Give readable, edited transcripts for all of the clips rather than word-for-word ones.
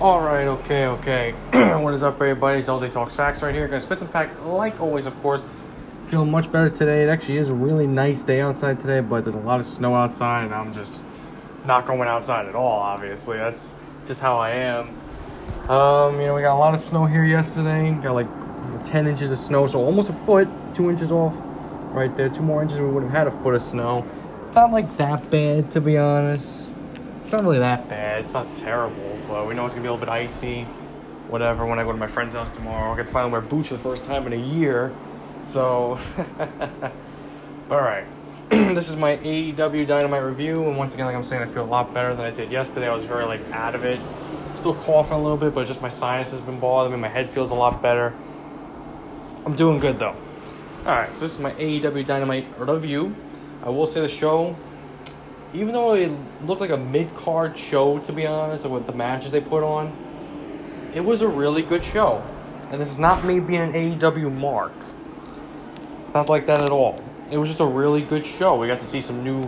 Alright, okay. What is up, everybody? It's LJ Talks Facts right here. Gonna spit some facts, like always, of course. Feeling much better today. It actually is a really nice day outside today, but there's a lot of snow outside, and I'm just not going outside at all, obviously. That's just how I am. We got a lot of snow here yesterday. Got like 10 inches of snow, so almost a foot, 2 inches off right there. Two more inches, we would have had a foot of snow. It's not like that bad, to be honest. It's not really that bad. It's not terrible, but we know it's going to be a little bit icy. Whatever, when I go to my friend's house tomorrow, I'll get to finally wear boots for the first time in a year. So, all right. This is my AEW Dynamite review. And once again, like I'm saying, I feel a lot better than I did yesterday. I was very, out of it. Still coughing a little bit, but just my sinus has been bothering me. My head feels a lot better. I'm doing good, though. All right, so this is my AEW Dynamite review. I will say the show... Even though it looked like a mid-card show, to be honest, with the matches they put on, it was a really good show. And this is not me being an AEW mark. Not like that at all. It was just a really good show. We got to see some new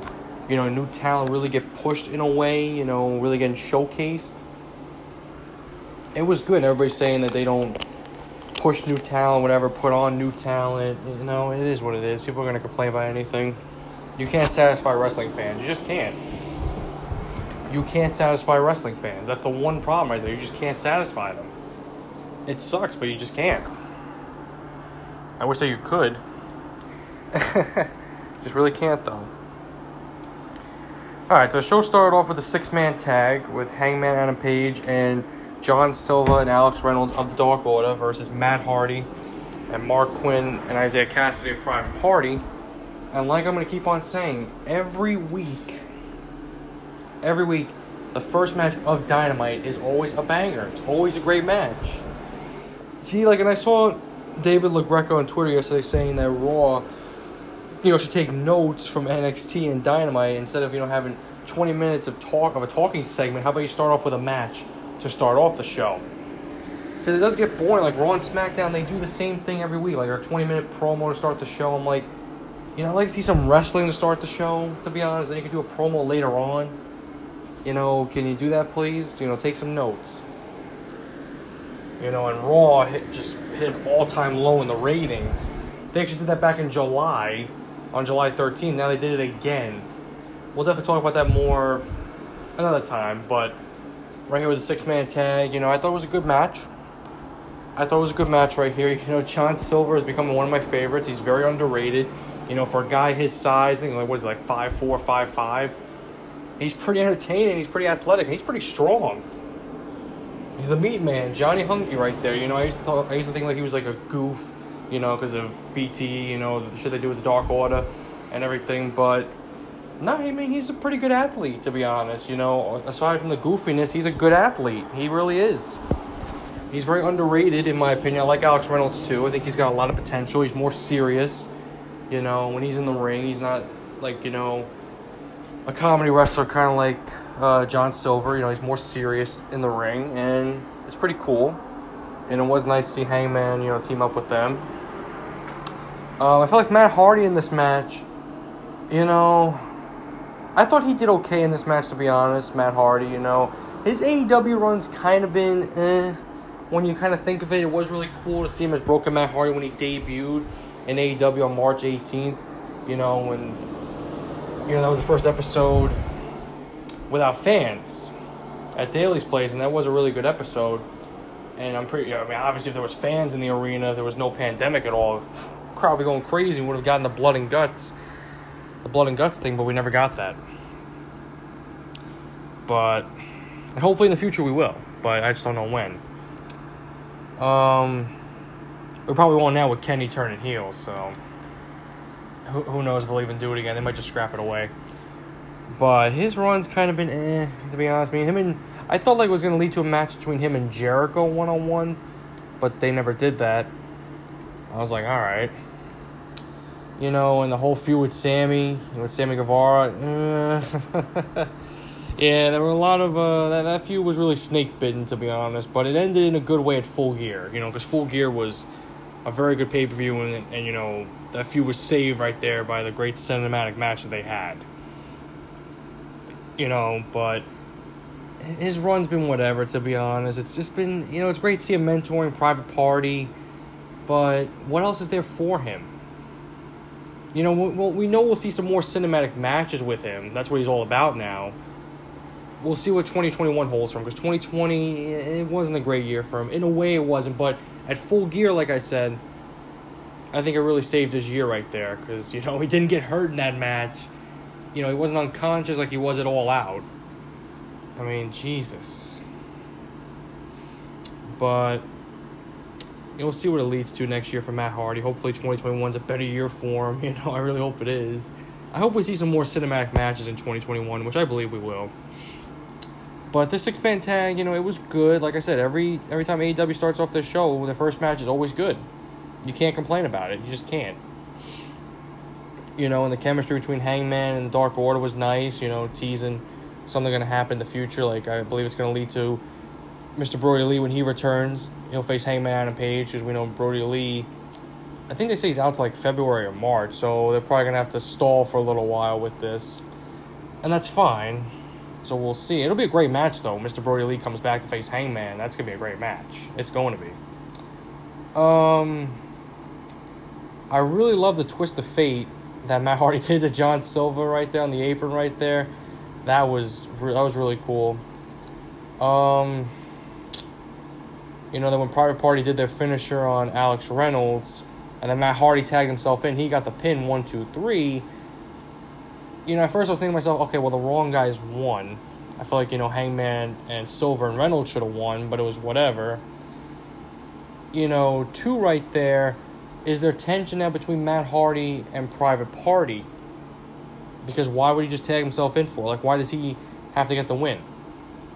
talent really get pushed in a way, really getting showcased. It was good. Everybody's saying that they don't push new talent, whatever, put on new talent. It is what it is. People are going to complain about anything. You can't satisfy wrestling fans. You just can't. You can't satisfy wrestling fans. That's the one problem right there. You just can't satisfy them. It sucks, but you just can't. I wish that you could. Just really can't, though. All right, so the show started off with a six-man tag with Hangman Adam Page and John Silva and Alex Reynolds of the Dark Order versus Matt Hardy and Mark Quinn and Isaiah Cassidy of Private Party. And like I'm going to keep on saying, every week, the first match of Dynamite is always a banger. It's always a great match. See, and I saw David LaGreca on Twitter yesterday saying that Raw, should take notes from NXT and Dynamite instead of, having 20 minutes of a talking segment. How about you start off with a match to start off the show? Because it does get boring. Raw and SmackDown, they do the same thing every week. Our 20-minute promo to start the show, I'm like, I'd like to see some wrestling to start the show, to be honest. Then you can do a promo later on. Can you do that, please? Take some notes. And Raw hit an all-time low in the ratings. They actually did that back in July, on July 13th. Now they did it again. We'll definitely talk about that more another time. But right here with the six-man tag, I thought it was a good match. I thought it was a good match right here. John Silver is becoming one of my favorites. He's very underrated. For a guy his size, I think, 5'4", 5'5", he's pretty entertaining, he's pretty athletic, and he's pretty strong. He's the meat man, Johnny Hungy right there. I used to think he was a goof, because of BT, the shit they do with the Dark Order and everything, but no, he's a pretty good athlete, to be honest. Aside from the goofiness, he's a good athlete. He really is. He's very underrated, in my opinion. I like Alex Reynolds, too. I think he's got a lot of potential. He's more serious. When he's in the ring, he's not, a comedy wrestler kind of like John Silver. He's more serious in the ring, and it's pretty cool. And it was nice to see Hangman, team up with them. I feel like Matt Hardy in this match, I thought he did okay in this match, to be honest, Matt Hardy. His AEW run's kind of been when you kind of think of it. It was really cool to see him as Broken Matt Hardy when he debuted in AEW on March 18th, when that was the first episode without fans at Daly's Place, and that was a really good episode. And I'm pretty, obviously if there was fans in the arena, if there was no pandemic at all, the crowd would be going crazy. We would have gotten the blood and guts thing, but we never got that. But, and hopefully in the future we will, but I just don't know when. We probably won't now with Kenny turning heel, so who knows if they'll even do it again. They might just scrap it away. But his run's kind of been to be honest. I thought it was going to lead to a match between him and Jericho one-on-one, but they never did that. I was like, all right. And the whole feud with Sammy, with Sammy Guevara. Yeah, there were a lot of... that feud was really snake-bitten, to be honest, but it ended in a good way at Full Gear, because Full Gear was a very good pay-per-view, and that feud was saved right there by the great cinematic match that they had. But his run's been whatever, to be honest. It's just been, you know, it's great to see him mentoring Private Party, but what else is there for him? You know, we know we'll see some more cinematic matches with him. That's what he's all about now. We'll see what 2021 holds for him, because 2020, it wasn't a great year for him. In a way, it wasn't, but at Full Gear, like I said, I think it really saved his year right there, because, you know, he didn't get hurt in that match. You know, he wasn't unconscious like he was at All Out. I mean, Jesus. But, you know, we'll see what it leads to next year for Matt Hardy. Hopefully 2021 is a better year for him. You know, I really hope it is. I hope we see some more cinematic matches in 2021, which I believe we will. But this six-man tag, you know, it was good. Like I said, every time AEW starts off their show, the first match is always good. You can't complain about it. You just can't. You know, and the chemistry between Hangman and Dark Order was nice, you know, teasing something going to happen in the future. Like, I believe it's going to lead to Mr. Brody Lee when he returns. He'll face Hangman Adam Page, because we know Brody Lee, I think they say he's out to, like, February or March. So they're probably going to have to stall for a little while with this. And that's fine. So we'll see. It'll be a great match, though. Mr. Brody Lee comes back to face Hangman. That's going to be a great match. It's going to be. I really love the twist of fate that Matt Hardy did to John Silva right there on the apron right there. That was really cool. You know, that when Private Party did their finisher on Alex Reynolds, and then Matt Hardy tagged himself in, he got the pin 1-2-3. You know, at first I was thinking to myself, okay, well, the wrong guys won. I feel like, you know, Hangman and Silver and Reynolds should have won, but it was whatever. You know, two right there. Is there tension now between Matt Hardy and Private Party? Because why would he just tag himself in for? Like, why does he have to get the win?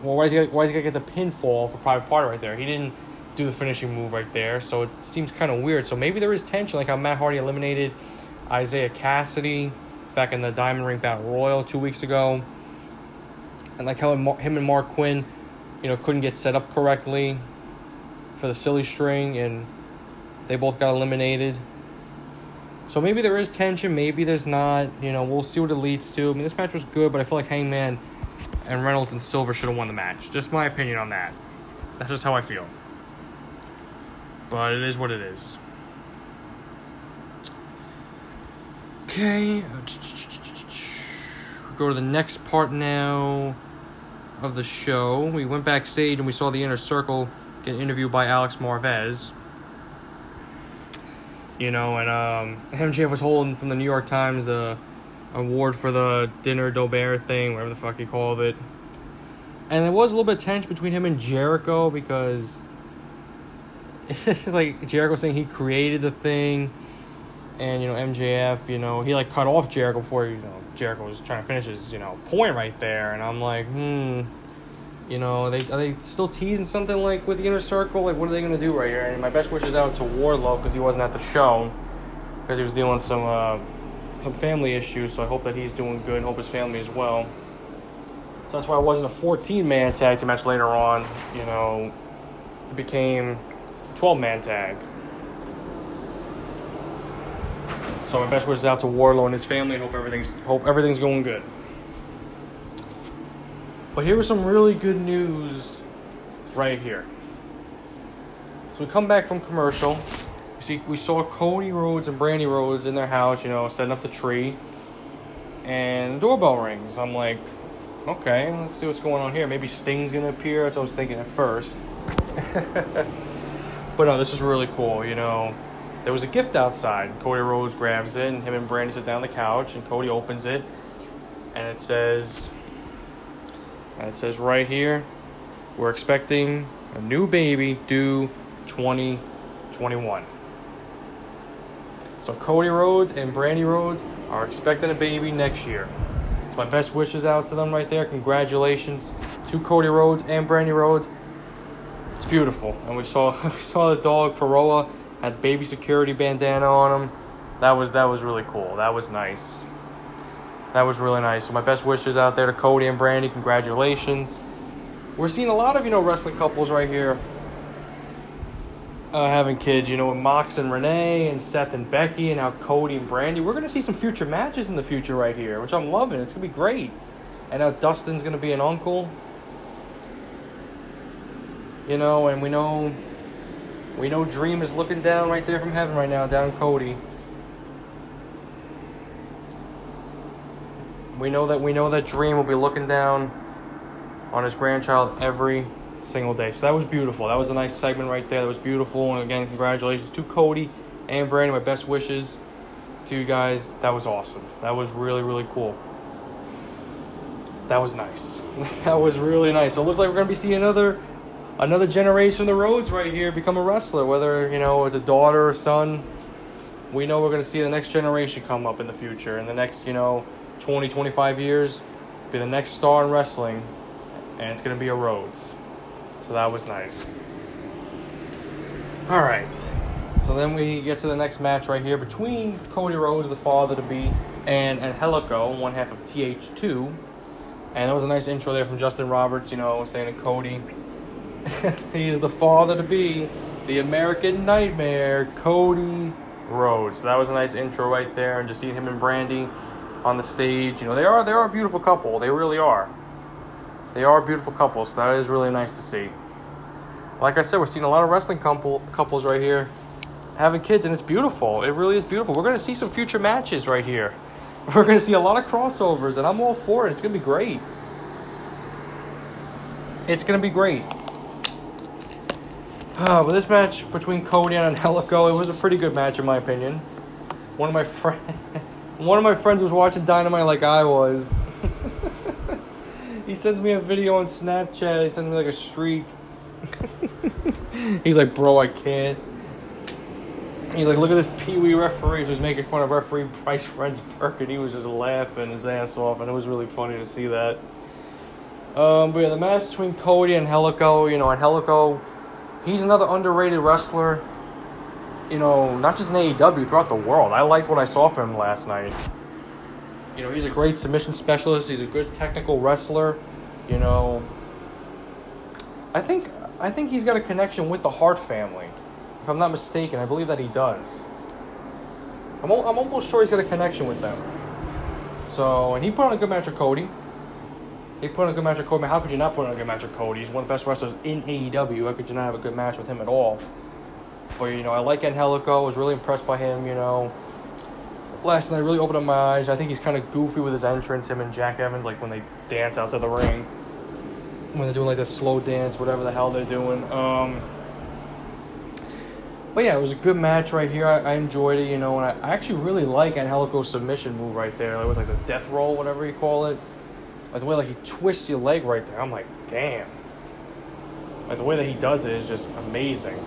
Well, why does he get the pinfall for Private Party right there? He didn't do the finishing move right there, so it seems kind of weird. So maybe there is tension, like how Matt Hardy eliminated Isaiah Cassidy back in the Diamond Ring Battle Royal 2 weeks ago. And like how him and Mark Quinn, you know, couldn't get set up correctly for the silly string, and they both got eliminated. So maybe there is tension, maybe there's not. You know, we'll see what it leads to. I mean, this match was good, but I feel like Hangman and Reynolds and Silver should have won the match. Just my opinion on that. That's just how I feel. But it is what it is. Okay. Go to the next part now of the show. We went backstage and we saw the Inner Circle get interviewed by Alex Marvez. You know, and MJF was holding from the New York Times the award for the Dinner D'Aubert thing, whatever the fuck he called it. And there was a little bit of tension between him and Jericho, because it's like Jericho saying he created the thing. And, you know, MJF, you know, he, like, cut off Jericho before, you know, Jericho was trying to finish his, you know, point right there. And I'm like, you know, are they still teasing something, like, with the Inner Circle? Like, what are they going to do right here? And my best wishes out to Wardlow, because he wasn't at the show, because he was dealing with some family issues. So I hope that he's doing good and hope his family as well. So that's why it wasn't a 14-man tag team match later on. You know, it became a 12-man tag. So my best wishes out to Wardlow and his family, and hope everything's going good. But here was some really good news right here. So we come back from commercial. We saw Cody Rhodes and Brandy Rhodes in their house, you know, setting up the tree. And the doorbell rings. I'm like, okay, let's see what's going on here. Maybe Sting's going to appear. That's what I was thinking at first. But no, this was really cool, you know. There was a gift outside. Cody Rhodes grabs it, and him and Brandy sit down on the couch, and Cody opens it. And it says right here, we're expecting a new baby due 2021. So Cody Rhodes and Brandy Rhodes are expecting a baby next year. My best wishes out to them right there. Congratulations to Cody Rhodes and Brandy Rhodes. It's beautiful. And we saw the dog, Faroa, had baby security bandana on him. That was really cool. That was nice. That was really nice. So my best wishes out there to Cody and Brandy. Congratulations. We're seeing a lot of, you know, wrestling couples right here having kids, you know, with Mox and Renee and Seth and Becky, and how Cody and Brandy. We're going to see some future matches in the future right here, which I'm loving. It's going to be great. And now Dustin's going to be an uncle. You know, and we know Dream is looking down right there from heaven right now, down Cody. We know that Dream will be looking down on his grandchild every single day. So that was beautiful. That was a nice segment right there. That was beautiful. And again, congratulations to Cody and Brandon. My best wishes to you guys. That was awesome. That was really, really cool. That was nice. That was really nice. So it looks like we're going to be seeing another generation of the Rhodes right here become a wrestler. Whether, you know, it's a daughter or son, we know we're going to see the next generation come up in the future. In the next, you know, 20, 25 years, be the next star in wrestling. And it's going to be a Rhodes. So that was nice. All right. So then we get to the next match right here between Cody Rhodes, the father-to-be, and Angelico, one half of TH2. And that was a nice intro there from Justin Roberts, you know, saying to Cody, he is the father-to-be, the American Nightmare, Cody Rhodes. So that was a nice intro right there. And just seeing him and Brandy on the stage, you know, they are a beautiful couple. They really are. They are a beautiful couple, so that is really nice to see. Like I said, we're seeing a lot of wrestling couples right here having kids, and it's beautiful. It really is beautiful. We're going to see some future matches right here. We're going to see a lot of crossovers, and I'm all for it. It's going to be great. It's going to be great. But this match between Cody and Angelico, it was a pretty good match in my opinion. One of my friends was watching Dynamite like I was. He sends me a video on Snapchat. He sends me like a streak. He's like, bro, I can't. He's like, look at this peewee referee who's making fun of referee Bryce Rensburg. And he was just laughing his ass off. And it was really funny to see that. But yeah, the match between Cody and Angelico. You know, Angelico, he's another underrated wrestler. You know, not just in AEW, throughout the world. I liked what I saw from him last night. You know, he's a great submission specialist. He's a good technical wrestler. You know, I think he's got a connection with the Hart family. If I'm not mistaken, I believe that he does. I'm almost sure he's got a connection with them. So, and he put on a good match with Cody. How could you not put on a good match with Cody? He's one of the best wrestlers in AEW. How could you not have a good match with him at all? But, you know, I like Angelico. I was really impressed by him, you know. Last night really opened up my eyes. I think he's kind of goofy with his entrance, him and Jack Evans, like when they dance out to the ring. When they're doing like that slow dance, whatever the hell they're doing. But yeah, it was a good match right here. I enjoyed it, you know, and I actually really like Angelico's submission move right there. It was like the death roll, whatever you call it. Like the way like he twists your leg right there. I'm like, damn. Like the way that he does it is just amazing.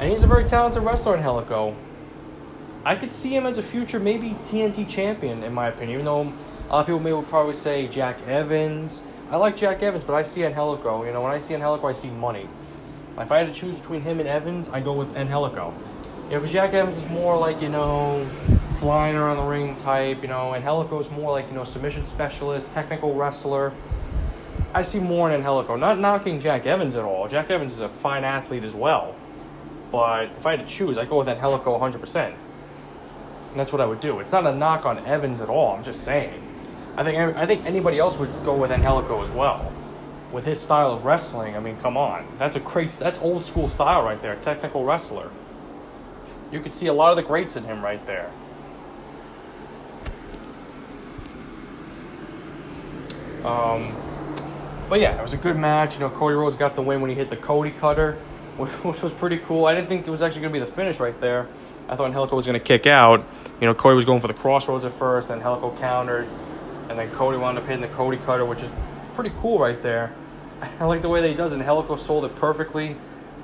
And he's a very talented wrestler, Angelico. I could see him as a future, maybe TNT champion, in my opinion. Even though a lot of people may probably say Jack Evans. I like Jack Evans, but I see Angelico. You know, when I see Angelico, I see money. If I had to choose between him and Evans, I'd go with Angelico. Yeah, because Jack Evans is more like, you know, flying around the ring type. You know, Angelico is more like, you know, submission specialist, technical wrestler. I see more in Angelico. Not knocking Jack Evans at all. Jack Evans is a fine athlete as well. But if I had to choose, I'd go with Angelico 100%. And that's what I would do. It's not a knock on Evans at all. I'm just saying. I think anybody else would go with Angelico as well. With his style of wrestling, I mean, come on. That's old school style right there. Technical wrestler. You could see a lot of the greats in him right there. But yeah, it was a good match. You know, Cody Rhodes got the win when he hit the Cody Cutter, which was pretty cool. I didn't think it was actually going to be the finish right there. I thought Angelico was going to kick out. You know, Cody was going for the crossroads at first, then Angelico countered, and then Cody wound up hitting the Cody Cutter, which is pretty cool right there. I like the way that he does it. Angelico sold it perfectly.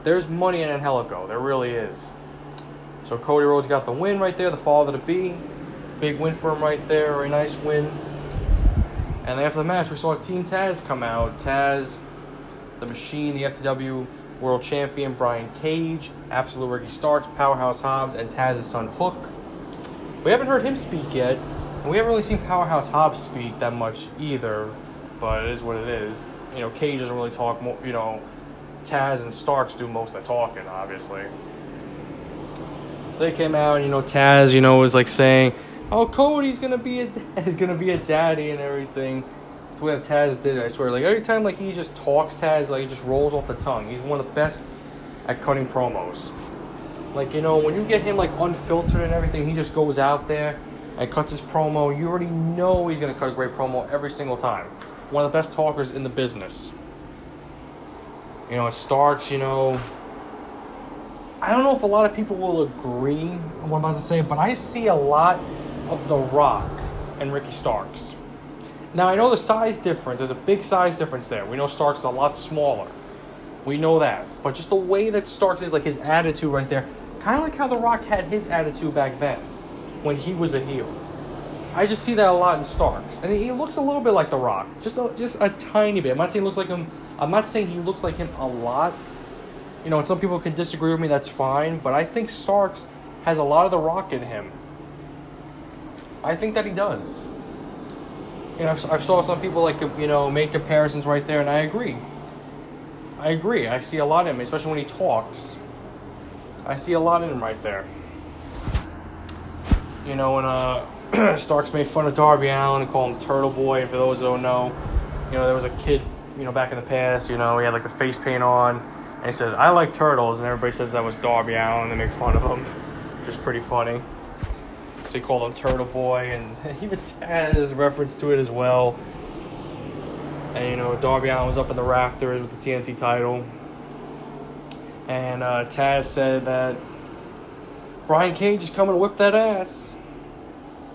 There's money in Angelico. There really is. So Cody Rhodes got the win right there, the father-to-be. Big win for him right there, very nice win. And then after the match, we saw Team Taz come out. Taz, the Machine, the FTW World Champion Brian Cage, Absolute Ricky Starks, Powerhouse Hobbs, and Taz's son Hook. We haven't heard him speak yet, and we haven't really seen Powerhouse Hobbs speak that much either, but it is what it is. You know, Cage doesn't really talk more, you know, Taz and Starks do most of the talking, obviously. So they came out, and, you know, Taz, you know, was like saying, oh, Cody's going to be a daddy and everything. That's the way Taz did it, I swear. Like, every time, like, he just talks Taz, like, he just rolls off the tongue. He's one of the best at cutting promos. Like, you know, when you get him, like, unfiltered and everything, he just goes out there and cuts his promo. You already know he's going to cut a great promo every single time. One of the best talkers in the business. You know, it starts, you know... I don't know if a lot of people will agree with what I'm about to say, but I see a lot of The Rock and Ricky Starks. Now, I know the size difference. There's a big size difference there. We know Starks is a lot smaller. We know that. But just the way that Starks is, like his attitude right there, kind of like how The Rock had his attitude back then when he was a heel. I just see that a lot in Starks. And he looks a little bit like The Rock. Just a tiny bit. I'm not saying he looks like him. I'm not saying he looks like him a lot. You know, and some people can disagree with me, that's fine. But I think Starks has a lot of The Rock in him. I think that he does. You know, I've saw some people, like, you know, make comparisons right there, and I agree. I agree. I see a lot in him, especially when he talks. I see a lot in him right there. You know, when Starks made fun of Darby Allin and called him Turtle Boy. And for those that don't know, you know, there was a kid, you know, back in the past, you know, he had, like, the face paint on. And he said, I like turtles. And everybody says that was Darby Allin. They make fun of him. Which is pretty funny. So he called him Turtle Boy. And even Taz has reference to it as well. And, you know, Darby Allin was up in the rafters with the TNT title. And Taz said that Brian Cage is coming to whip that ass.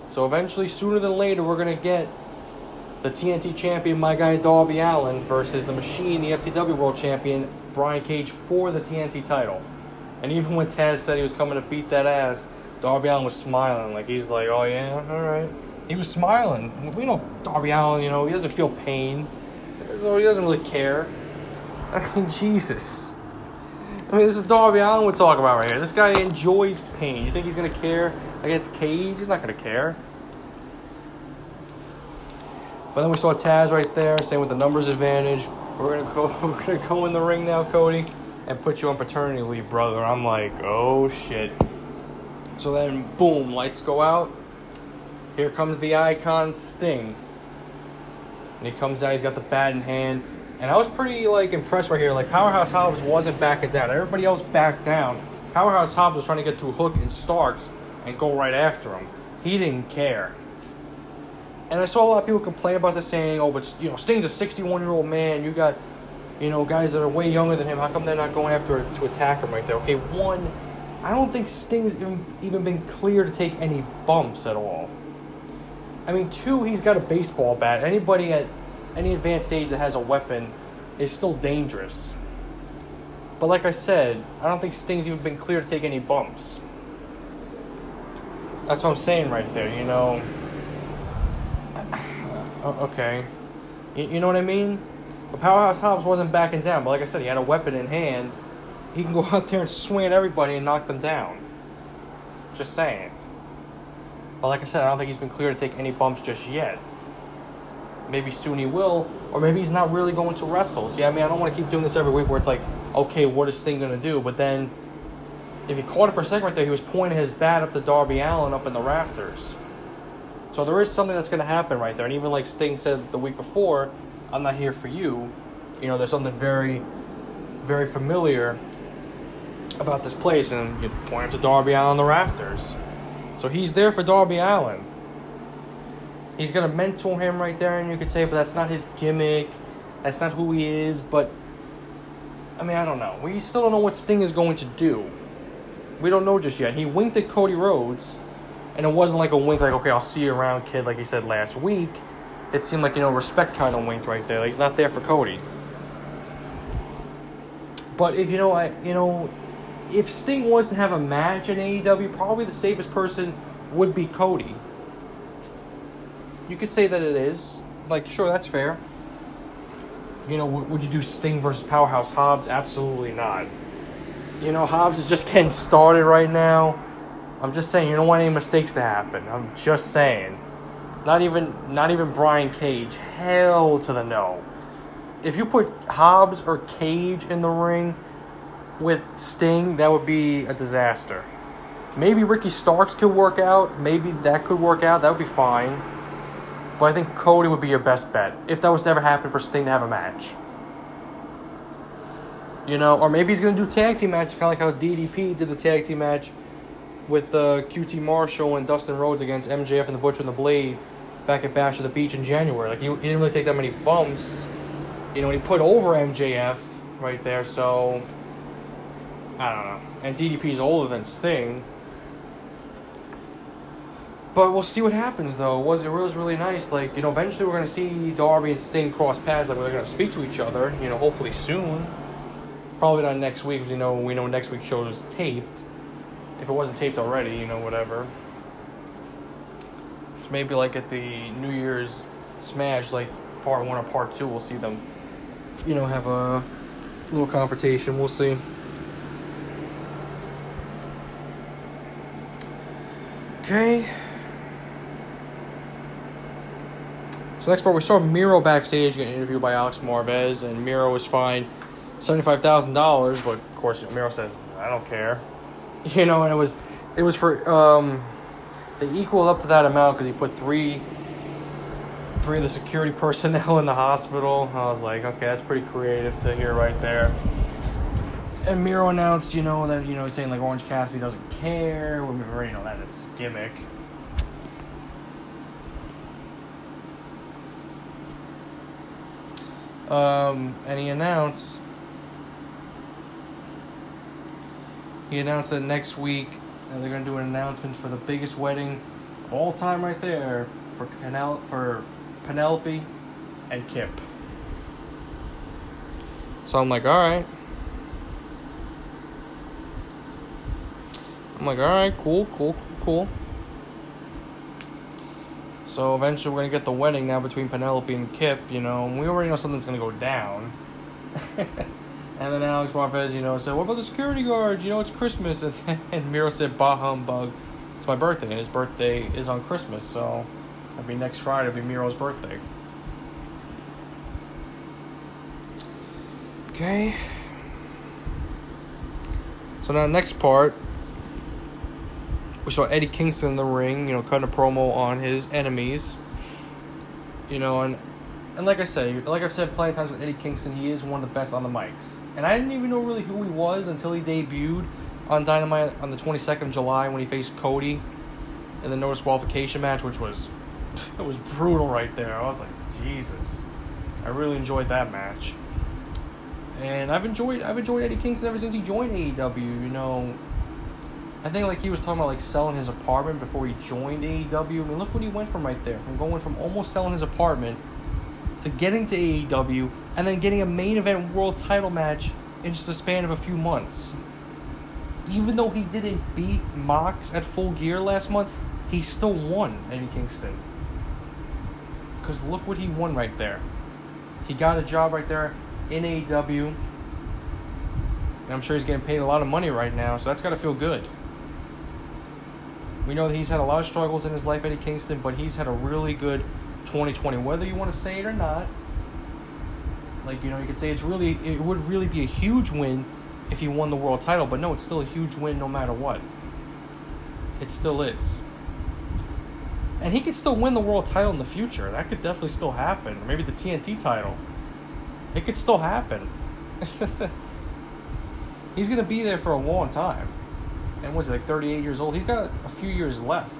So eventually, sooner than later, we're going to get the TNT champion, my guy Darby Allin, versus the Machine, the FTW World Champion, Brian Cage, for the TNT title. And even when Taz said he was coming to beat that ass, Darby Allin was smiling. Like, he's like, oh, yeah, all right. He was smiling. We know Darby Allin, you know, he doesn't feel pain. So he doesn't really care. I mean, Jesus. I mean, this is Darby Allin we're talking about right here. This guy enjoys pain. You think he's going to care against Cage? He's not going to care. But then we saw Taz right there, same with the numbers advantage. We're gonna go in the ring now, Cody, and put you on paternity leave, brother. I'm like, oh shit. So then, boom, lights go out. Here comes the icon, Sting. And he comes out, he's got the bat in hand. And I was pretty, like, impressed right here. Like, Powerhouse Hobbs wasn't backing down. Everybody else backed down. Powerhouse Hobbs was trying to get through Hook and Starks and go right after him. He didn't care. And I saw a lot of people complain about this, saying, oh, but, you know, Sting's a 61-year-old man. You got, you know, guys that are way younger than him. How come they're not going after to attack him right there? Okay, one, I don't think Sting's even been clear to take any bumps at all. I mean, two, he's got a baseball bat. Anybody at any advanced age that has a weapon is still dangerous. But like I said, I don't think Sting's even been clear to take any bumps. That's what I'm saying right there, you know. Okay. You know what I mean? But Powerhouse Hobbs wasn't backing down. But like I said, he had a weapon in hand. He can go out there and swing at everybody and knock them down. Just saying. But like I said, I don't think he's been clear to take any bumps just yet. Maybe soon he will. Or maybe he's not really going to wrestle. See, I mean, I don't want to keep doing this every week where it's like, okay, what is Sting going to do? But then, if you caught it for a second right there, he was pointing his bat up to Darby Allin up in the rafters. So there is something that's going to happen right there. And even like Sting said the week before, I'm not here for you. You know, there's something very, very familiar about this place. And you point him to Darby Allin on the rafters. So he's there for Darby Allin. He's going to mentor him right there. And you could say, but that's not his gimmick. That's not who he is. But, I mean, I don't know. We still don't know what Sting is going to do. We don't know just yet. He winked at Cody Rhodes. And it wasn't like a wink, like, okay, I'll see you around, kid, like he said last week. It seemed like, you know, respect kind of winked right there. Like, he's not there for Cody. But if, you know, if Sting was to have a match in AEW, probably the safest person would be Cody. You could say that it is. Like, sure, that's fair. You know, would you do Sting versus Powerhouse Hobbs? Absolutely not. You know, Hobbs is just getting started right now. I'm just saying, you don't want any mistakes to happen. I'm just saying. Not even Brian Cage. Hell to the no. If you put Hobbs or Cage in the ring with Sting, that would be a disaster. Maybe Ricky Starks could work out. Maybe that could work out. That would be fine. but I think Cody would be your best bet if that was to ever happen for Sting to have a match. You know, or maybe he's going to do tag team matches, kind of like how DDP did the tag team match with QT Marshall and Dustin Rhodes against MJF and the Butcher and the Blade back at Bash at the Beach in January. Like, he didn't really take that many bumps. You know, and he put over MJF right there, so I don't know. And DDP's older than Sting. But we'll see what happens, though. It was really nice. Like, you know, eventually we're going to see Darby and Sting cross paths. Like, they're going to speak to each other, you know, hopefully soon. Probably not next week, because, you know, we know next week's show is taped. If it wasn't taped already, you know, whatever. So maybe, like, at the New Year's Smash, like, part one or part two, we'll see them, you know, have a little confrontation. We'll see. Okay. So next part, we saw Miro backstage getting interviewed by Alex Marvez, and Miro was fined $75,000, but of course Miro says, I don't care. You know, and it was for, they equaled up to that amount because he put three of the security personnel in the hospital. I was like, okay, that's pretty creative to hear right there. And Miro announced, you know, that, you know, saying like Orange Cassidy doesn't care. We already know that, it's gimmick. And he announced that next week they're going to do an announcement for the biggest wedding of all time right there for Penelope and Kip. So I'm like, all right. Cool. So eventually we're going to get the wedding now between Penelope and Kip, you know. And we already know something's going to go down. And then Alex Marvez, you know, said, what about the security guards? You know, it's Christmas. And Miro said, bah humbug. It's my birthday. And his birthday is on Christmas. So that'll be next Friday. It'll be Miro's birthday. Okay. So now next part. We saw Eddie Kingston in the ring, you know, cutting a promo on his enemies. You know, and like I've said plenty of times with Eddie Kingston, he is one of the best on the mics. And I didn't even know really who he was until he debuted on Dynamite on the 22nd of July when he faced Cody in the no disqualification match, which was, it was brutal right there. I was like, Jesus. I really enjoyed that match. And I've enjoyed Eddie Kingston ever since he joined AEW, you know. I think, like, he was talking about, like, selling his apartment before he joined AEW. I mean, look what he went from right there. From going from almost selling his apartment to getting to AEW and then getting a main event world title match in just the span of a few months. Even though he didn't beat Mox at Full Gear last month, he still won, Eddie Kingston. Because look what he won right there. He got a job right there in AEW. And I'm sure he's getting paid a lot of money right now, so that's got to feel good. We know that he's had a lot of struggles in his life, Eddie Kingston, but he's had a really good 2020. Whether you want to say it or not, like, you know, you could say it would really be a huge win if he won the world title, but no, it's still a huge win no matter what. It still is. And he could still win the world title in the future. That could definitely still happen. Or maybe the TNT title. It could still happen. He's going to be there for a long time. And was he, like, 38 years old? He's got a few years left.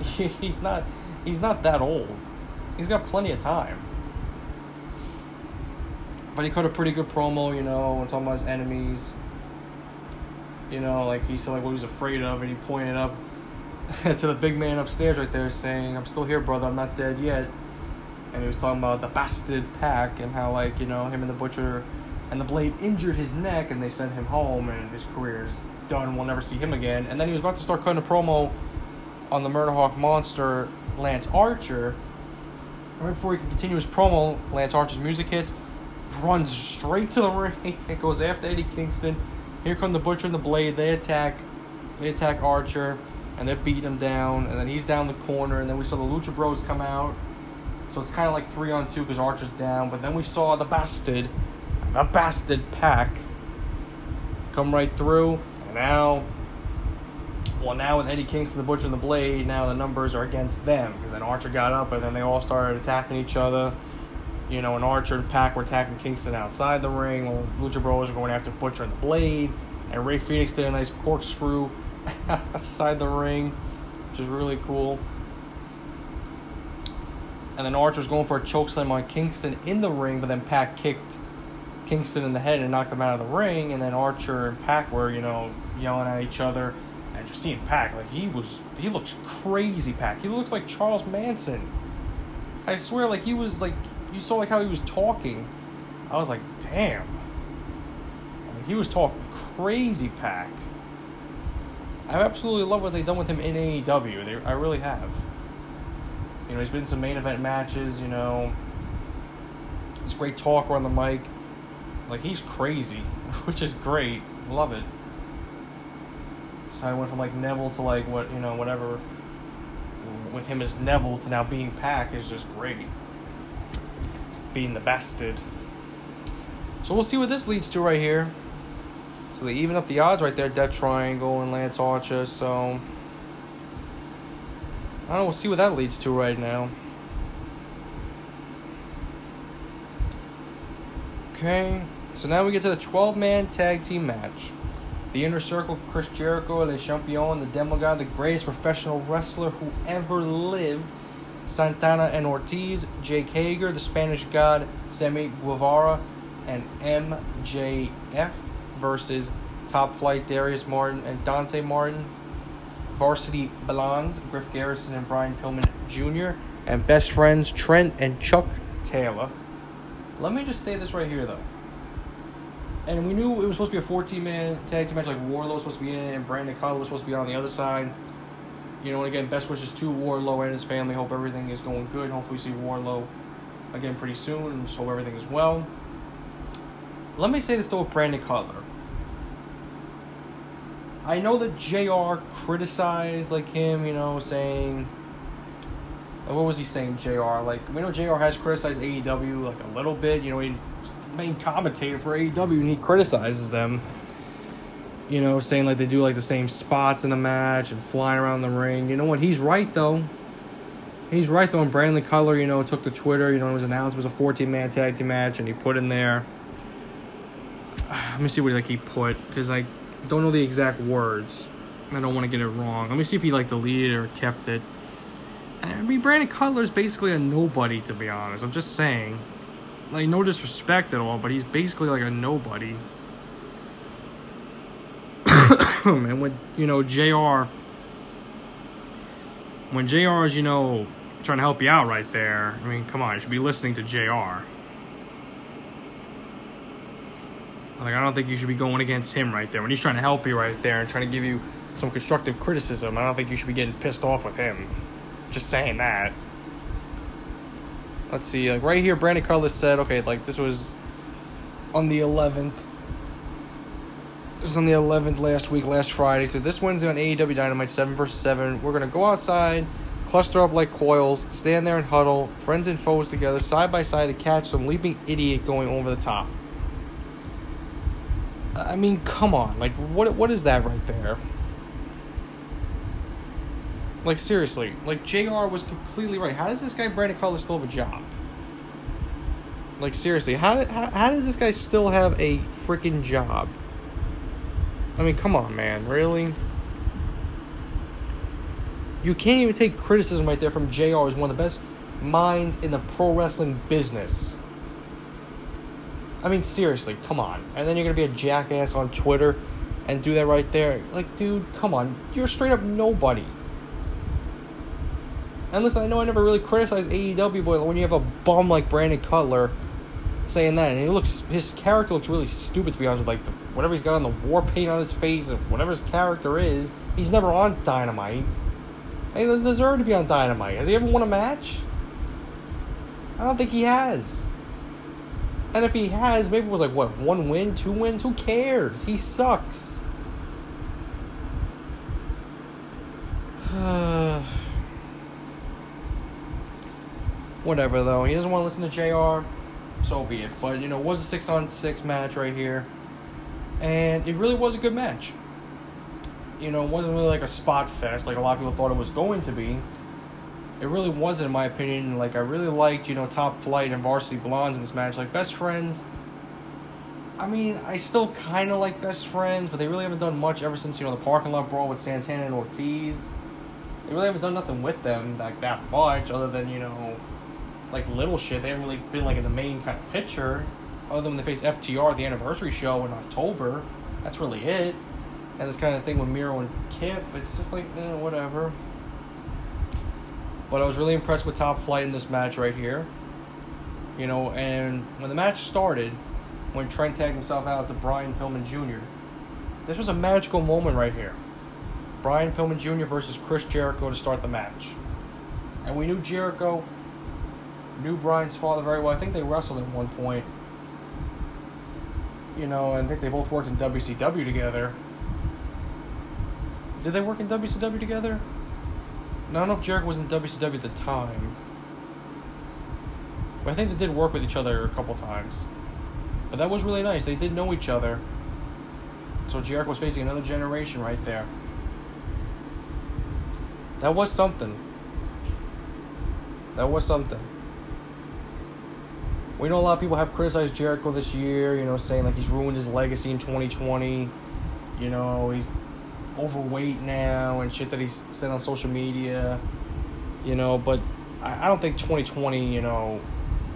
He's not that old. He's got plenty of time. But he cut a pretty good promo, you know, talking about his enemies. You know, like, he said, like, what he was afraid of, and he pointed up to the big man upstairs right there saying, I'm still here, brother, I'm not dead yet. And he was talking about the bastard Pac and how, like, you know, him and the Butcher and the Blade injured his neck, and they sent him home, and his career's done. We'll never see him again. And then he was about to start cutting a promo on the Murderhawk monster, Lance Archer. And right before he can continue his promo, Lance Archer's music hits, runs straight to the ring. It goes after Eddie Kingston. Here come the Butcher and the Blade. They attack Archer, and they're beating him down. And then he's down the corner. And then we saw the Lucha Bros come out. So it's kind of like 3-on-2 because Archer's down. But then we saw the bastard Pack come right through. And now well, now with Eddie Kingston, the Butcher, and the Blade, now the numbers are against them. Because then Archer got up, and then they all started attacking each other. You know, and Archer and Pac were attacking Kingston outside the ring. Well, Lucha Bros are going after Butcher and the Blade. And Rey Fénix did a nice corkscrew outside the ring, which is really cool. And then Archer's going for a chokeslam on Kingston in the ring, but then Pac kicked Kingston in the head and knocked him out of the ring. And then Archer and Pac were, you know, yelling at each other. And just seeing Pac, like, he looks crazy, Pac. He looks like Charles Manson. I swear, like, he was, like, you saw, like, how he was talking. I was like, damn. Like, he was talking crazy, Pac. I absolutely love what they've done with him in AEW. I really have. You know, he's been in some main event matches, you know. He's a great talker on the mic. Like, he's crazy, which is great. Love it. So I went from, like, Neville to, like, what, you know, whatever. With him as Neville to now being Pac is just great. Being the bastard. So we'll see what this leads to right here. So they even up the odds right there. Death Triangle and Lance Archer, so... I don't know, we'll see what that leads to right now. Okay, so now we get to the 12-man tag team match. The Inner Circle, Chris Jericho, Le Champion, the Demo God, the greatest professional wrestler who ever lived, Santana and Ortiz, Jake Hager, the Spanish God, Sammy Guevara, and MJF versus Top Flight, Darius Martin, and Dante Martin. Varsity Blondes, Griff Garrison and Brian Pillman Jr. And best friends, Trent and Chuck Taylor. Let me just say this right here, though. And we knew it was supposed to be a 14-man tag team match. Like, Wardlow was supposed to be in it, and Brandon Cutler was supposed to be on the other side. You know, and again, best wishes to Wardlow and his family. Hope everything is going good. Hopefully we see Wardlow again pretty soon. And just hope everything is well. Let me say this, though, with Brandon Cutler. I know that JR criticized, like, him, you know, saying... What was he saying, JR? Like, we know JR has criticized AEW, like, a little bit. You know, he's the main commentator for AEW, and he criticizes them. You know, saying, like, they do, like, the same spots in the match and fly around the ring. You know what? He's right, though. He's right, though. And Brandon Cutler, you know, took to Twitter. You know, it was announced it was a 14-man tag team match, and he put in there... Let me see what, like, he put, because, like... Don't know the exact words. I don't want to get it wrong. Let me see if he, like, deleted or kept it. I mean, Brandon Cutler's basically a nobody, to be honest. I'm just saying. Like, no disrespect at all, but he's basically, like, a nobody. And when, you know, JR... When JR is, you know, trying to help you out right there, I mean, come on, you should be listening to JR. Like, I don't think you should be going against him right there. When he's trying to help you right there and trying to give you some constructive criticism, I don't think you should be getting pissed off with him. Just saying that. Let's see. Like, right here, Brandon Cutler said, okay, like, this was on the 11th. This was on the 11th last week, last Friday. So this Wednesday on AEW Dynamite, 7 vs. 7. We're going to go outside, cluster up like coils, stand there and huddle, friends and foes together, side by side to catch some leaping idiot going over the top. I mean, come on. Like, what is that right there? Like, seriously. Like, JR was completely right. How does this guy, Brandon Cutler, still have a job? Like, seriously. How does this guy still have a freaking job? I mean, come on, man. Really? You can't even take criticism right there from JR, who's one of the best minds in the pro wrestling business. I mean, seriously, come on. And then you're going to be a jackass on Twitter and do that right there. Like, dude, come on. You're straight up nobody. And listen, I know I never really criticized AEW, but when you have a bum like Brandon Cutler saying that, and his character looks really stupid, to be honest with, like, whatever he's got on the war paint on his face, and whatever his character is, he's never on Dynamite. And he doesn't deserve to be on Dynamite. Has he ever won a match? I don't think he has. And if he has, maybe it was like, what, 1 win, 2 wins? Who cares? He sucks. Whatever, though. He doesn't want to listen to JR. So be it. But, you know, it was a 6-on-6 match right here. And it really was a good match. you know, it wasn't really like a spot fest like a lot of people thought it was going to be. It really wasn't, in my opinion. Like, I really liked, you know, Top Flight and Varsity Blondes in this match. Like, Best Friends, I mean, I still kind of like Best Friends, but they really haven't done much ever since, you know, the parking lot brawl with Santana and Ortiz. They really haven't done nothing with them, like, that much, other than, you know, like, little shit. They haven't really been, like, in the main kind of picture, other than when they face FTR at the anniversary show in October. That's really it. And this kind of thing with Miro and Kip, it's just like, eh, whatever. But I was really impressed with Top Flight in this match right here. You know, and when the match started, when Trent tagged himself out to Brian Pillman Jr., this was a magical moment right here. Brian Pillman Jr. versus Chris Jericho to start the match. And we knew Jericho, knew Brian's father very well. I think they wrestled at one point. You know, I think they both worked in WCW together. Did they work in WCW together? Now, I don't know if Jericho was in WCW at the time, but I think they did work with each other a couple times. But that was really nice. They did know each other. So Jericho was facing another generation right there. That was something. That was something. We know a lot of people have criticized Jericho this year, you know, saying like he's ruined his legacy in 2020. You know, he's overweight now and shit that he's said on social media, you know, but I don't think 2020, you know,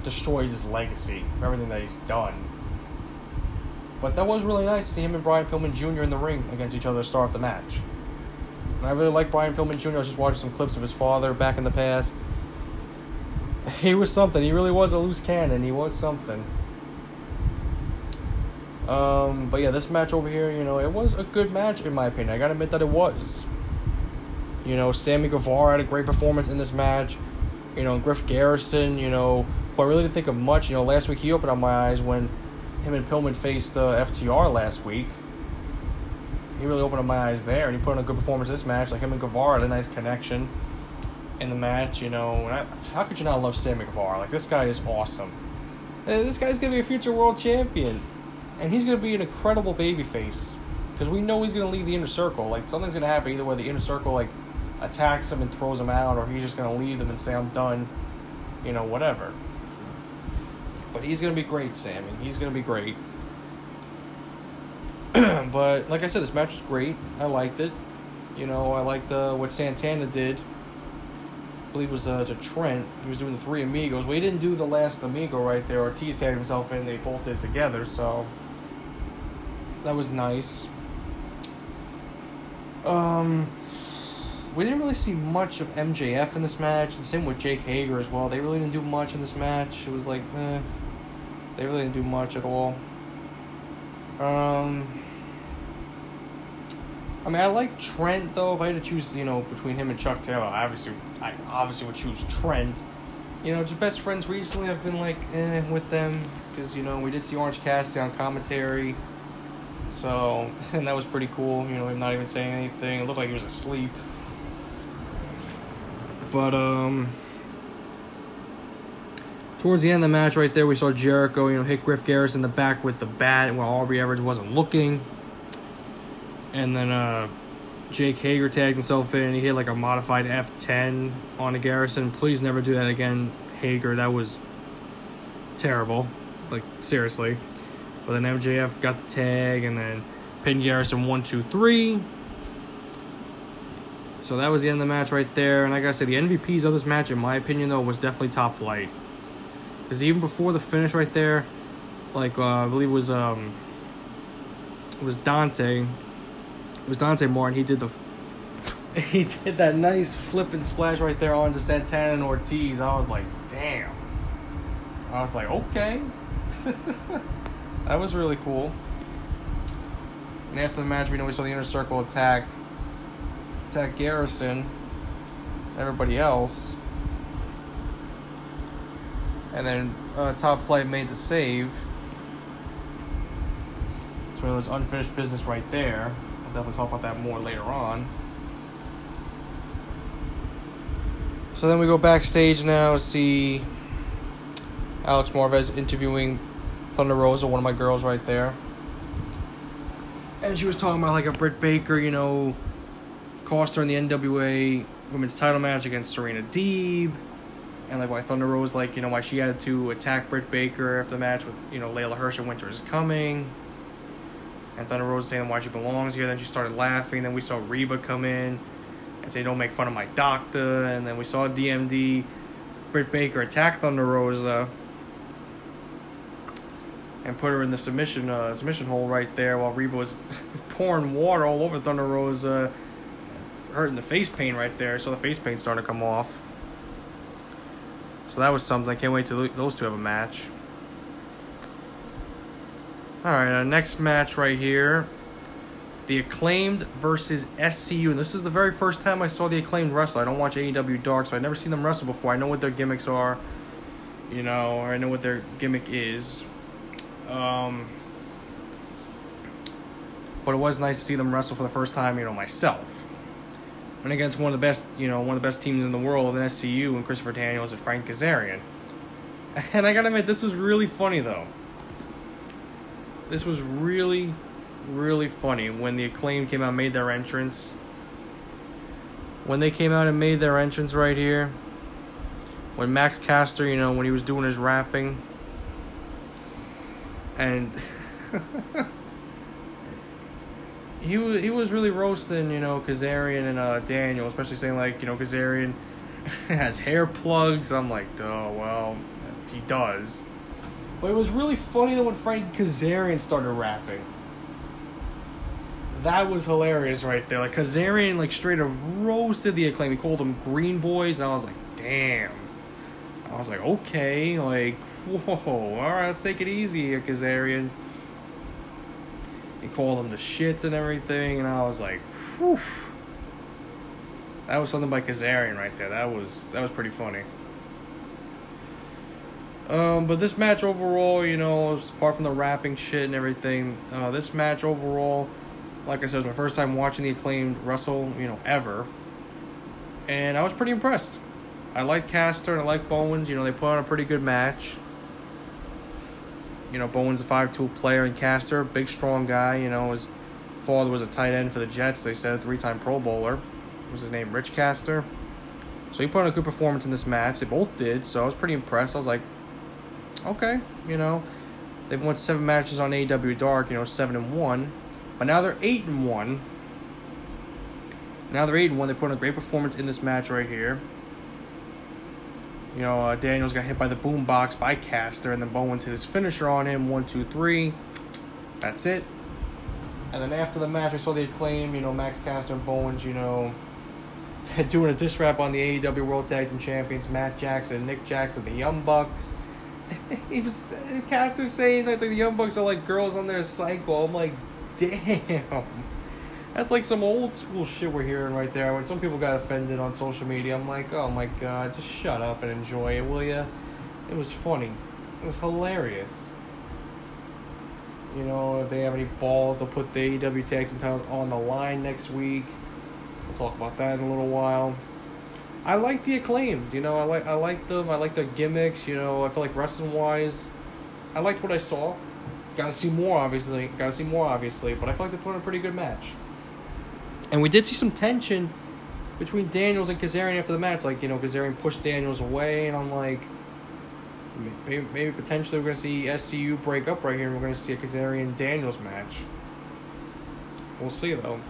destroys his legacy for everything that he's done. But that was really nice to see him and Brian Pillman Jr. in the ring against each other to start off the match. And I really like Brian Pillman Jr. I was just watching some clips of his father back in the past. He was something. He really was a loose cannon. He was something. But yeah, this match over here, you know, it was a good match in my opinion. I gotta admit that it was. You know, Sammy Guevara had a great performance in this match. You know, Griff Garrison, you know, who I really didn't think of much. You know, last week he opened up my eyes when him and Pillman faced FTR last week. He really opened up my eyes there, and he put on a good performance this match. Like, him and Guevara had a nice connection in the match, you know. And how could you not love Sammy Guevara? Like, this guy is awesome. This guy's gonna be a future world champion. And he's going to be an incredible babyface, because we know he's going to leave the Inner Circle. Like, something's going to happen either where the Inner Circle, like, attacks him and throws him out, or he's just going to leave them and say, I'm done, you know, whatever. But he's going to be great, Sammy. He's going to be great. But, like I said, this match was great. I liked it. You know, I liked what Santana did. I believe it was to Trent. He was doing the Three Amigos. Well, he didn't do the last Amigo right there. Ortiz tagged himself in. They both did together, so... that was nice. We didn't really see much of MJF in this match, and same with Jake Hager as well. They really didn't do much in this match. It was like, eh. They really didn't do much at all. I mean, I like Trent though. If I had to choose, you know, between him and Chuck Taylor, I obviously would choose Trent. You know, just Best Friends recently, I've been like, eh, with them, because, you know, we did see Orange Cassidy on commentary. So, and that was pretty cool, you know, him not even saying anything. It looked like he was asleep. But, towards the end of the match right there, we saw Jericho, you know, hit Griff Garris in the back with the bat while Aubrey Everett wasn't looking. And then, Jake Hager tagged himself in, and he hit, like, a modified F10 on a Garrison. Please never do that again, Hager. That was terrible. Like, seriously. But then MJF got the tag, and then pinned Garrison 1-2-3. So that was the end of the match right there. And like I said, the MVPs of this match, in my opinion, though, was definitely Top Flight. Because even before the finish right there, like, I believe it was Dante. It was Dante Martin. He did that nice flip and splash right there onto Santana and Ortiz. I was like, damn. I was like, okay. That was really cool. And after the match, we know we saw the Inner Circle attack Garrison and everybody else. And then Top Flight made the save. So it was unfinished business right there. We'll definitely talk about that more later on. So then we go backstage now, see Alex Marvez interviewing Thunder Rosa, one of my girls right there. And she was talking about, like, a Britt Baker, you know, cost her in the NWA women's title match against Serena Deeb. And, like, why Thunder Rose, like, you know, why she had to attack Britt Baker after the match with, you know, Layla Hirsch and Winter is Coming. And Thunder Rose saying why she belongs here. Then she started laughing. Then we saw Reba come in and say, don't make fun of my doctor. And then we saw DMD, Britt Baker attack Thunder Rosa and put her in the submission hole right there while Reba was pouring water all over Thunder Rosa, hurting the face paint right there. So the face paint's starting to come off. So that was something. I can't wait till those two have a match. Alright, our next match right here. The Acclaimed versus SCU. And this is the very first time I saw the Acclaimed wrestle. I don't watch AEW Dark, so I've never seen them wrestle before. I know what their gimmicks are. You know, or I know what their gimmick is. But it was nice to see them wrestle for the first time, you know, myself. And against one of the best, you know, one of the best teams in the world in SCU and Christopher Daniels and Frank Kazarian. And I gotta admit, this was really funny though. This was really, really funny when the Acclaim came out and made their entrance. When they came out and made their entrance right here. When Max Caster, you know, when he was doing his rapping. And He was really roasting, you know, Kazarian and Daniel, especially saying, like, you know, Kazarian has hair plugs. I'm like, oh, well, he does. But it was really funny that when Frank Kazarian started rapping. That was hilarious right there. Like, Kazarian, like, straight up roasted the Acclaim. He called them green boys, and I was like, damn. I was like, okay, like, whoa, all right, let's take it easy here, Kazarian. He called them the shits and everything, and I was like, whew. That was something by Kazarian right there. That was pretty funny. But this match overall, you know, apart from the rapping shit and everything, this match overall, like I said, was my first time watching the Acclaimed wrestle, you know, ever. And I was pretty impressed. I like Caster and I like Bowens. You know, they put on a pretty good match. You know, Bowen's a 5'2" player, and Caster, big strong guy. You know, his father was a tight end for the Jets. They said a 3-time Pro Bowler. What was his name? Rich Caster. So he put on a good performance in this match. They both did. So I was pretty impressed. I was like, okay, you know, they've won 7 matches on AEW Dark. You know, 7-1, but now they're 8-1. Now they're 8-1. They put on a great performance in this match right here. You know, Daniels got hit by the boombox by Caster, and then Bowens hit his finisher on him. 1, 2, 3. That's it. And then after the match, I saw the Acclaim, you know, Max Caster and Bowens, you know, doing a diss rap on the AEW World Tag Team Champions, Matt Jackson, Nick Jackson, the Young Bucks. He was Caster saying that the Young Bucks are like girls on their cycle. I'm like, damn. That's like some old school shit we're hearing right there. When some people got offended on social media, I'm like, oh my god, just shut up and enjoy it, will ya? It was funny. It was hilarious. You know, if they have any balls, they'll put the AEW Tag Team titles on the line next week. We'll talk about that in a little while. I like the Acclaimed, you know. I like them. I like their gimmicks, you know. I feel like wrestling-wise, I liked what I saw. Gotta see more, obviously. But I feel like they put on a pretty good match. And we did see some tension between Daniels and Kazarian after the match. Like, you know, Kazarian pushed Daniels away, and I'm like, maybe potentially we're going to see SCU break up right here, and we're going to see a Kazarian-Daniels match. We'll see, though.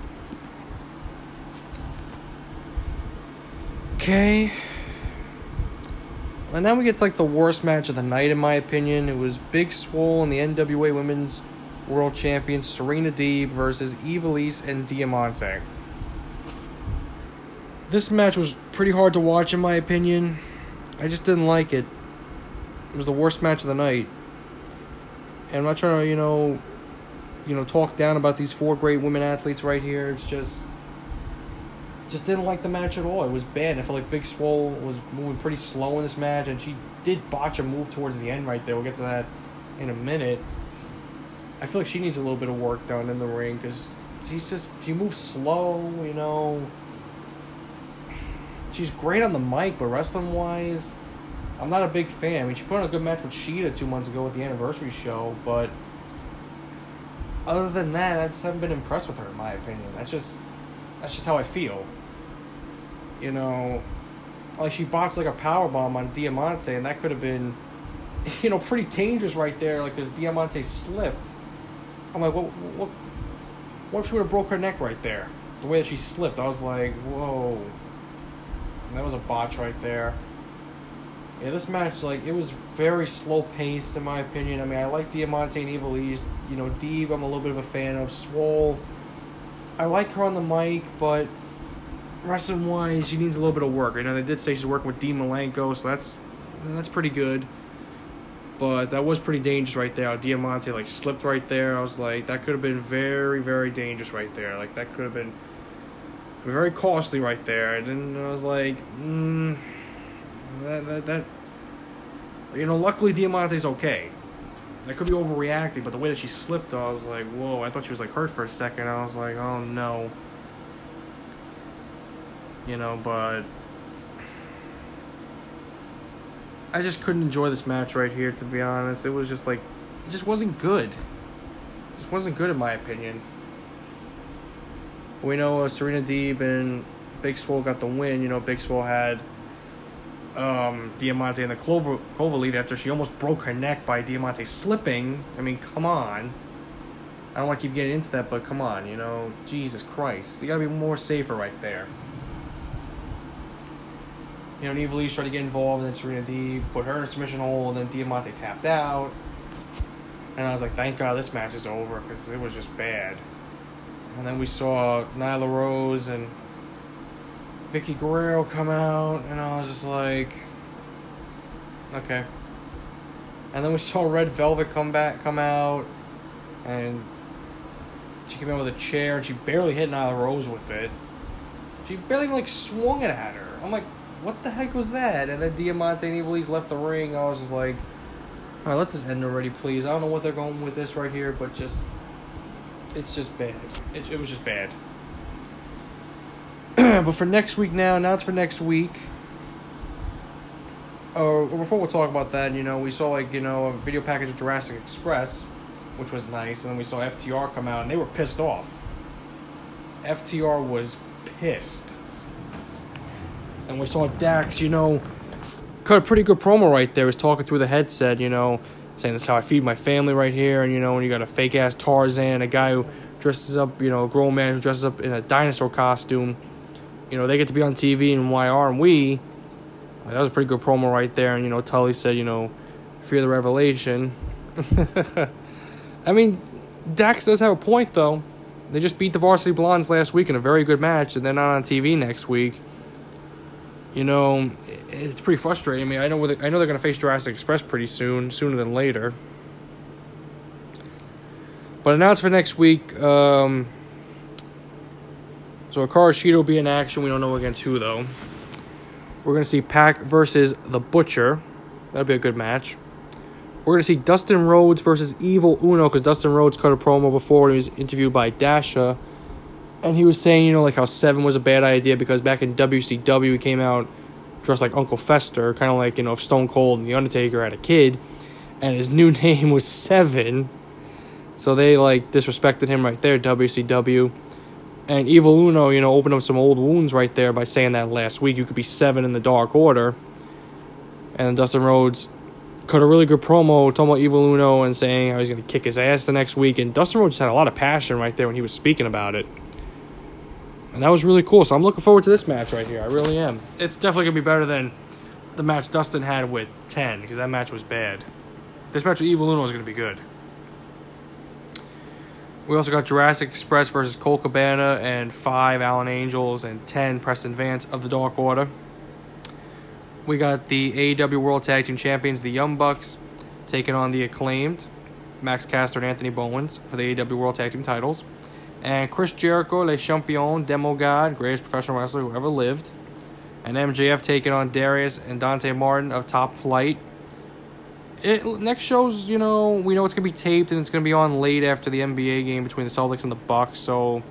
Okay. And now we get to, like, the worst match of the night, in my opinion. It was Big Swole and the NWA Women's World Champion Serena Deeb versus Ivelisse and Diamante. This match was pretty hard to watch, in my opinion. I just didn't like it. It was the worst match of the night. And I'm not trying to, you know, talk down about these 4 great women athletes right here. It's just didn't like the match at all. It was bad. I felt like Big Swole was moving pretty slow in this match, and she did botch a move towards the end right there. We'll get to that in a minute. I feel like she needs a little bit of work done in the ring because she moves slow, you know. She's great on the mic, but wrestling-wise, I'm not a big fan. I mean, she put on a good match with Sheeta 2 months ago at the anniversary show, but other than that, I just haven't been impressed with her, in my opinion. That's just, that's just how I feel. You know, like she boxed like a powerbomb on Diamante, and that could have been, you know, pretty dangerous right there, like, because Diamante slipped. I'm like, what if she would have broke her neck right there? The way that she slipped, I was like, whoa. And that was a botch right there. Yeah, this match, like, it was very slow-paced, in my opinion. I mean, I like Diamante and Evil East. You know, Deeb, I'm a little bit of a fan of. Swole, I like her on the mic, but wrestling-wise, she needs a little bit of work. You know, they did say she's working with Dean Malenko, so that's pretty good. But that was pretty dangerous right there. Diamante, like, slipped right there. I was like, that could have been very, very dangerous right there. Like, that could have been very costly right there. And then I was like, That you know, luckily Diamante's okay. I could be overreacting, but the way that she slipped, I was like, whoa, I thought she was, like, hurt for a second. I was like, oh no. You know, but I just couldn't enjoy this match right here, to be honest. It was just like, it just wasn't good. It just wasn't good in my opinion. We know Serena Deeb and Big Swole got the win. You know, Big Swole had Diamante in the Clover lead after she almost broke her neck by Diamante slipping. I mean, come on. I don't want to keep getting into that, but come on, you know. Jesus Christ. You got to be more safer right there. You know, and Eva Lee tried to get involved, and then Serena Deeb put her in a submission hole, and then Diamante tapped out. And I was like, thank God this match is over, because it was just bad. And then we saw Nyla Rose and Vicky Guerrero come out, and I was just like, okay. And then we saw Red Velvet come out, and she came out with a chair, and she barely hit Nyla Rose with it. She barely even, like, swung it at her. I'm like, what the heck was that? And then Diamante and Evil East left the ring. I was just like, all right, let this end already, please. I don't know what they're going with this right here, but just, it's just bad. It was just bad. But for next week now, announced for next week. Before we'll talk about that, you know, we saw, like, you know, a video package of Jurassic Express, which was nice. And then we saw FTR come out, and they were pissed off. FTR was pissed. And we saw Dax, you know, cut a pretty good promo right there. He was talking through the headset, you know, saying this is how I feed my family right here. And, you know, when you got a fake-ass Tarzan, a guy who dresses up, you know, a grown man who dresses up in a dinosaur costume. You know, they get to be on TV, and why aren't we? Well, that was a pretty good promo right there. And, you know, Tully said, you know, fear the revelation. I mean, Dax does have a point, though. They just beat the Varsity Blondes last week in a very good match, and they're not on TV next week. You know, it's pretty frustrating. I mean, I know they're going to face Jurassic Express pretty soon, sooner than later. But announced for next week, so Hikaru Shida will be in action. We don't know against who, though. We're going to see Pac versus The Butcher. That'll be a good match. We're going to see Dustin Rhodes versus Evil Uno, because Dustin Rhodes cut a promo before when he was interviewed by Dasha. And he was saying, you know, like how 7 was a bad idea because back in WCW he came out dressed like Uncle Fester, kind of like, you know, if Stone Cold and The Undertaker had a kid. And his new name was 7. So they, like, disrespected him right there, WCW. And Evil Uno, you know, opened up some old wounds right there by saying that last week. You could be 7 in the Dark Order. And Dustin Rhodes cut a really good promo talking about Evil Uno and saying how he's going to kick his ass the next week. And Dustin Rhodes had a lot of passion right there when he was speaking about it. And that was really cool. So I'm looking forward to this match right here. I really am. It's definitely going to be better than the match Dustin had with 10, because that match was bad. This match with Evil Uno is going to be good. We also got Jurassic Express versus Colt Cabana and 5 Allen Angels and 10 Preston Vance of the Dark Order. We got the AEW World Tag Team Champions, the Young Bucks, taking on the Acclaimed, Max Caster and Anthony Bowens for the AEW World Tag Team titles. And Chris Jericho, Le Champion, Demo God, greatest professional wrestler who ever lived. And MJF taking on Darius and Dante Martin of Top Flight. Next show's, you know, we know it's going to be taped, and it's going to be on late after the NBA game between the Celtics and the Bucks, so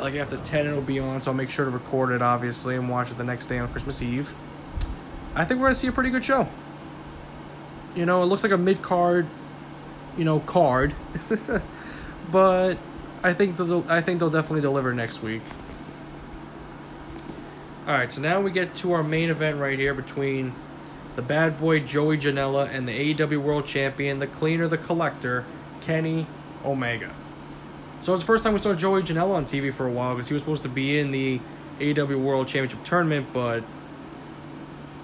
like after 10 it'll be on, so I'll make sure to record it, obviously, and watch it the next day on Christmas Eve. I think we're going to see a pretty good show. You know, it looks like a mid-card, you know, card. But I think they'll definitely deliver next week. Alright, so now we get to our main event right here between the bad boy Joey Janela and the AEW World Champion, the cleaner, the collector, Kenny Omega. So it was the first time we saw Joey Janela on TV for a while because he was supposed to be in the AEW World Championship Tournament, but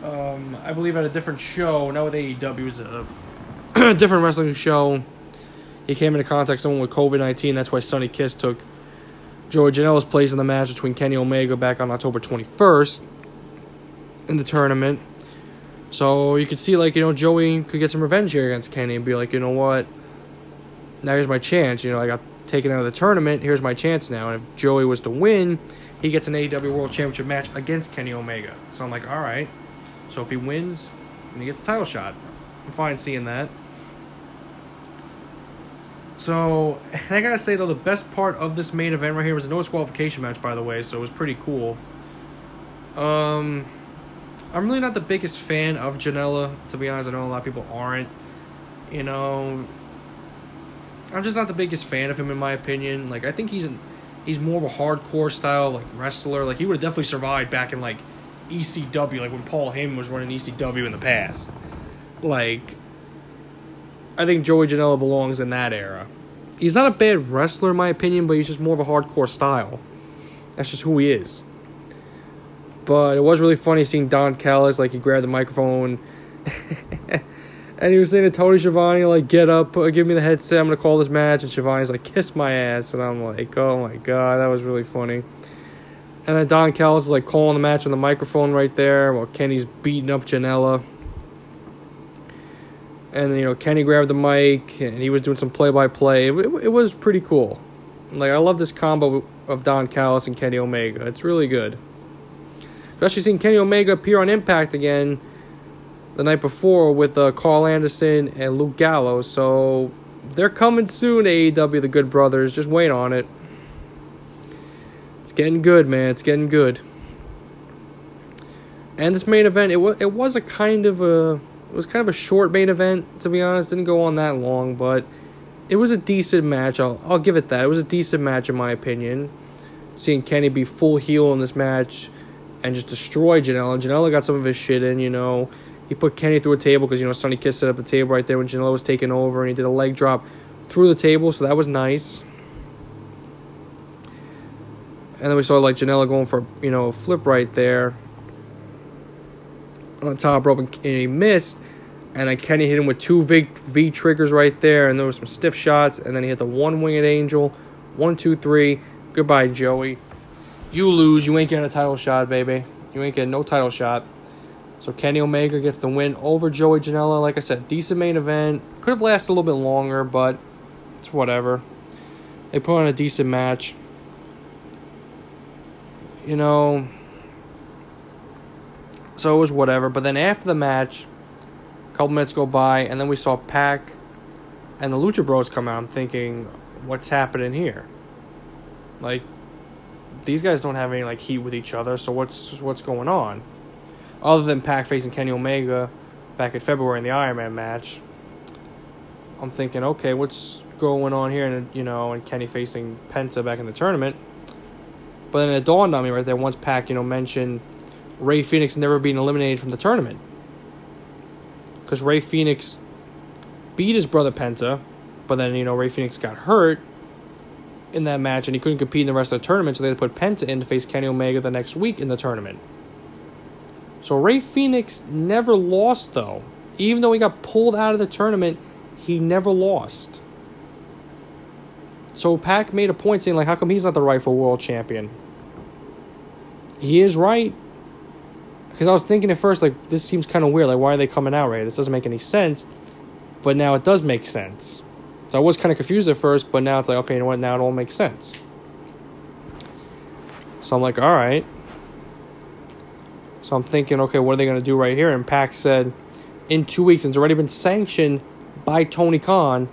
I believe at a different show, not with AEW, it was a different wrestling show. He came into contact with someone with COVID-19. That's why Sonny Kiss took Joey Janela's place in the match between Kenny Omega back on October 21st in the tournament. So you could see, like, you know, Joey could get some revenge here against Kenny and be like, you know what, now here's my chance. You know, I got taken out of the tournament. Here's my chance now. And if Joey was to win, he gets an AEW World Championship match against Kenny Omega. So I'm like, all right. So if he wins, and he gets a title shot. I'm fine seeing that. So, and I gotta say, though, the best part of this main event right here was a no disqualification match, by the way, so it was pretty cool. I'm really not the biggest fan of Janela, to be honest. I know a lot of people aren't. You know, I'm just not the biggest fan of him, in my opinion. Like, I think he's more of a hardcore style, like, wrestler. Like, he would have definitely survived back in, like, ECW, like when Paul Heyman was running ECW in the past. Like, I think Joey Janela belongs in that era. He's not a bad wrestler, in my opinion, but he's just more of a hardcore style. That's just who he is. But it was really funny seeing Don Callis, like, he grabbed the microphone and he was saying to Tony Schiavone, like, get up, give me the headset, I'm going to call this match. And Schiavone's like, kiss my ass. And I'm like, oh my God, that was really funny. And then Don Callis is, like, calling the match on the microphone right there while Kenny's beating up Janela. And then, you know, Kenny grabbed the mic, and he was doing some play-by-play. It was pretty cool. Like, I love this combo of Don Callis and Kenny Omega. It's really good. Especially seeing Kenny Omega appear on Impact again the night before with Carl Anderson and Luke Gallows. So they're coming soon to AEW, the Good Brothers. Just wait on it. It's getting good, man. It's getting good. And this main event, it was kind of a short main event, to be honest. Didn't go on that long, but it was a decent match. I'll give it that. It was a decent match, in my opinion. Seeing Kenny be full heel in this match and just destroy Janela. And Janela got some of his shit in, you know. He put Kenny through a table because, you know, Sonny Kiss set up the table right there when Janela was taking over, and he did a leg drop through the table, so that was nice. And then we saw, like, Janela going for, you know, a flip right there on the top rope, and he missed. And then Kenny hit him with two V-triggers right there, and there was some stiff shots. And then he hit the one-winged angel. 1, 2, 3. Goodbye, Joey. You lose. You ain't getting a title shot, baby. You ain't getting no title shot. So Kenny Omega gets the win over Joey Janela. Like I said, decent main event. Could have lasted a little bit longer, but it's whatever. They put on a decent match. You know, so it was whatever. But then after the match, a couple minutes go by, and then we saw Pac and the Lucha Bros come out. I'm thinking, what's happening here? Like, these guys don't have any, like, heat with each other, so what's going on? Other than Pac facing Kenny Omega back in February in the Iron Man match, I'm thinking, okay, what's going on here? And, you know, and Kenny facing Penta back in the tournament. But then it dawned on me right there once Pac, you know, mentioned Rey Fénix never being eliminated from the tournament. Because Rey Fénix beat his brother Penta, but then, you know, Rey Fénix got hurt in that match, and he couldn't compete in the rest of the tournament, so they had to put Penta in to face Kenny Omega the next week in the tournament. So Rey Fénix never lost, though. Even though he got pulled out of the tournament, he never lost. So Pac made a point saying, like, how come he's not the rightful world champion? He is right. Because I was thinking at first, like, this seems kind of weird. Like, why are they coming out right? This doesn't make any sense. But now it does make sense. So I was kind of confused at first, but now it's like, okay, you know what? Now it all makes sense. So I'm like, all right. So I'm thinking, okay, what are they going to do right here? And Pac said, in 2 weeks, and it's already been sanctioned by Tony Khan,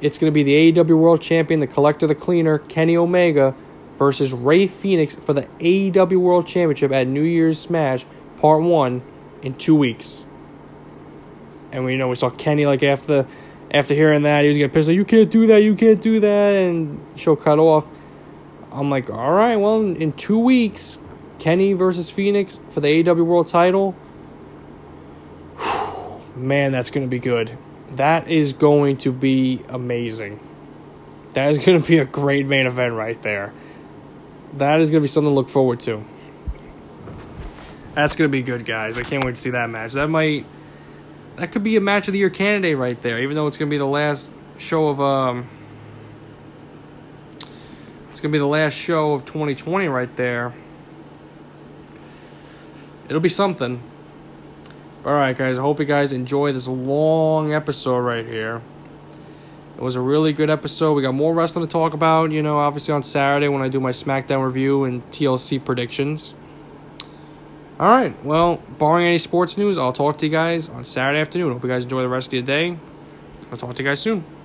it's going to be the AEW World Champion, the Collector, the Cleaner, Kenny Omega versus Rey Fénix for the AEW World Championship at New Year's Smash Part 1 in 2 weeks. And we, you know, we saw Kenny, like, after hearing that, he was getting pissed, like, you can't do that, and show cut off. I'm like, all right, well, in 2 weeks, Kenny versus Fénix for the AEW World Title. Whew, man, that's going to be good. That is going to be amazing. That is going to be a great main event right there. That is going to be something to look forward to. That's going to be good, guys. I can't wait to see that match. That could be a match of the year candidate right there, even though it's going to be the last show of it's going to be the last show of 2020 right there. It'll be something. All right, guys. I hope you guys enjoy this long episode right here. It was a really good episode. We got more wrestling to talk about, you know, obviously on Saturday when I do my SmackDown review and TLC predictions. All right. Well, barring any sports news, I'll talk to you guys on Saturday afternoon. Hope you guys enjoy the rest of your day. I'll talk to you guys soon.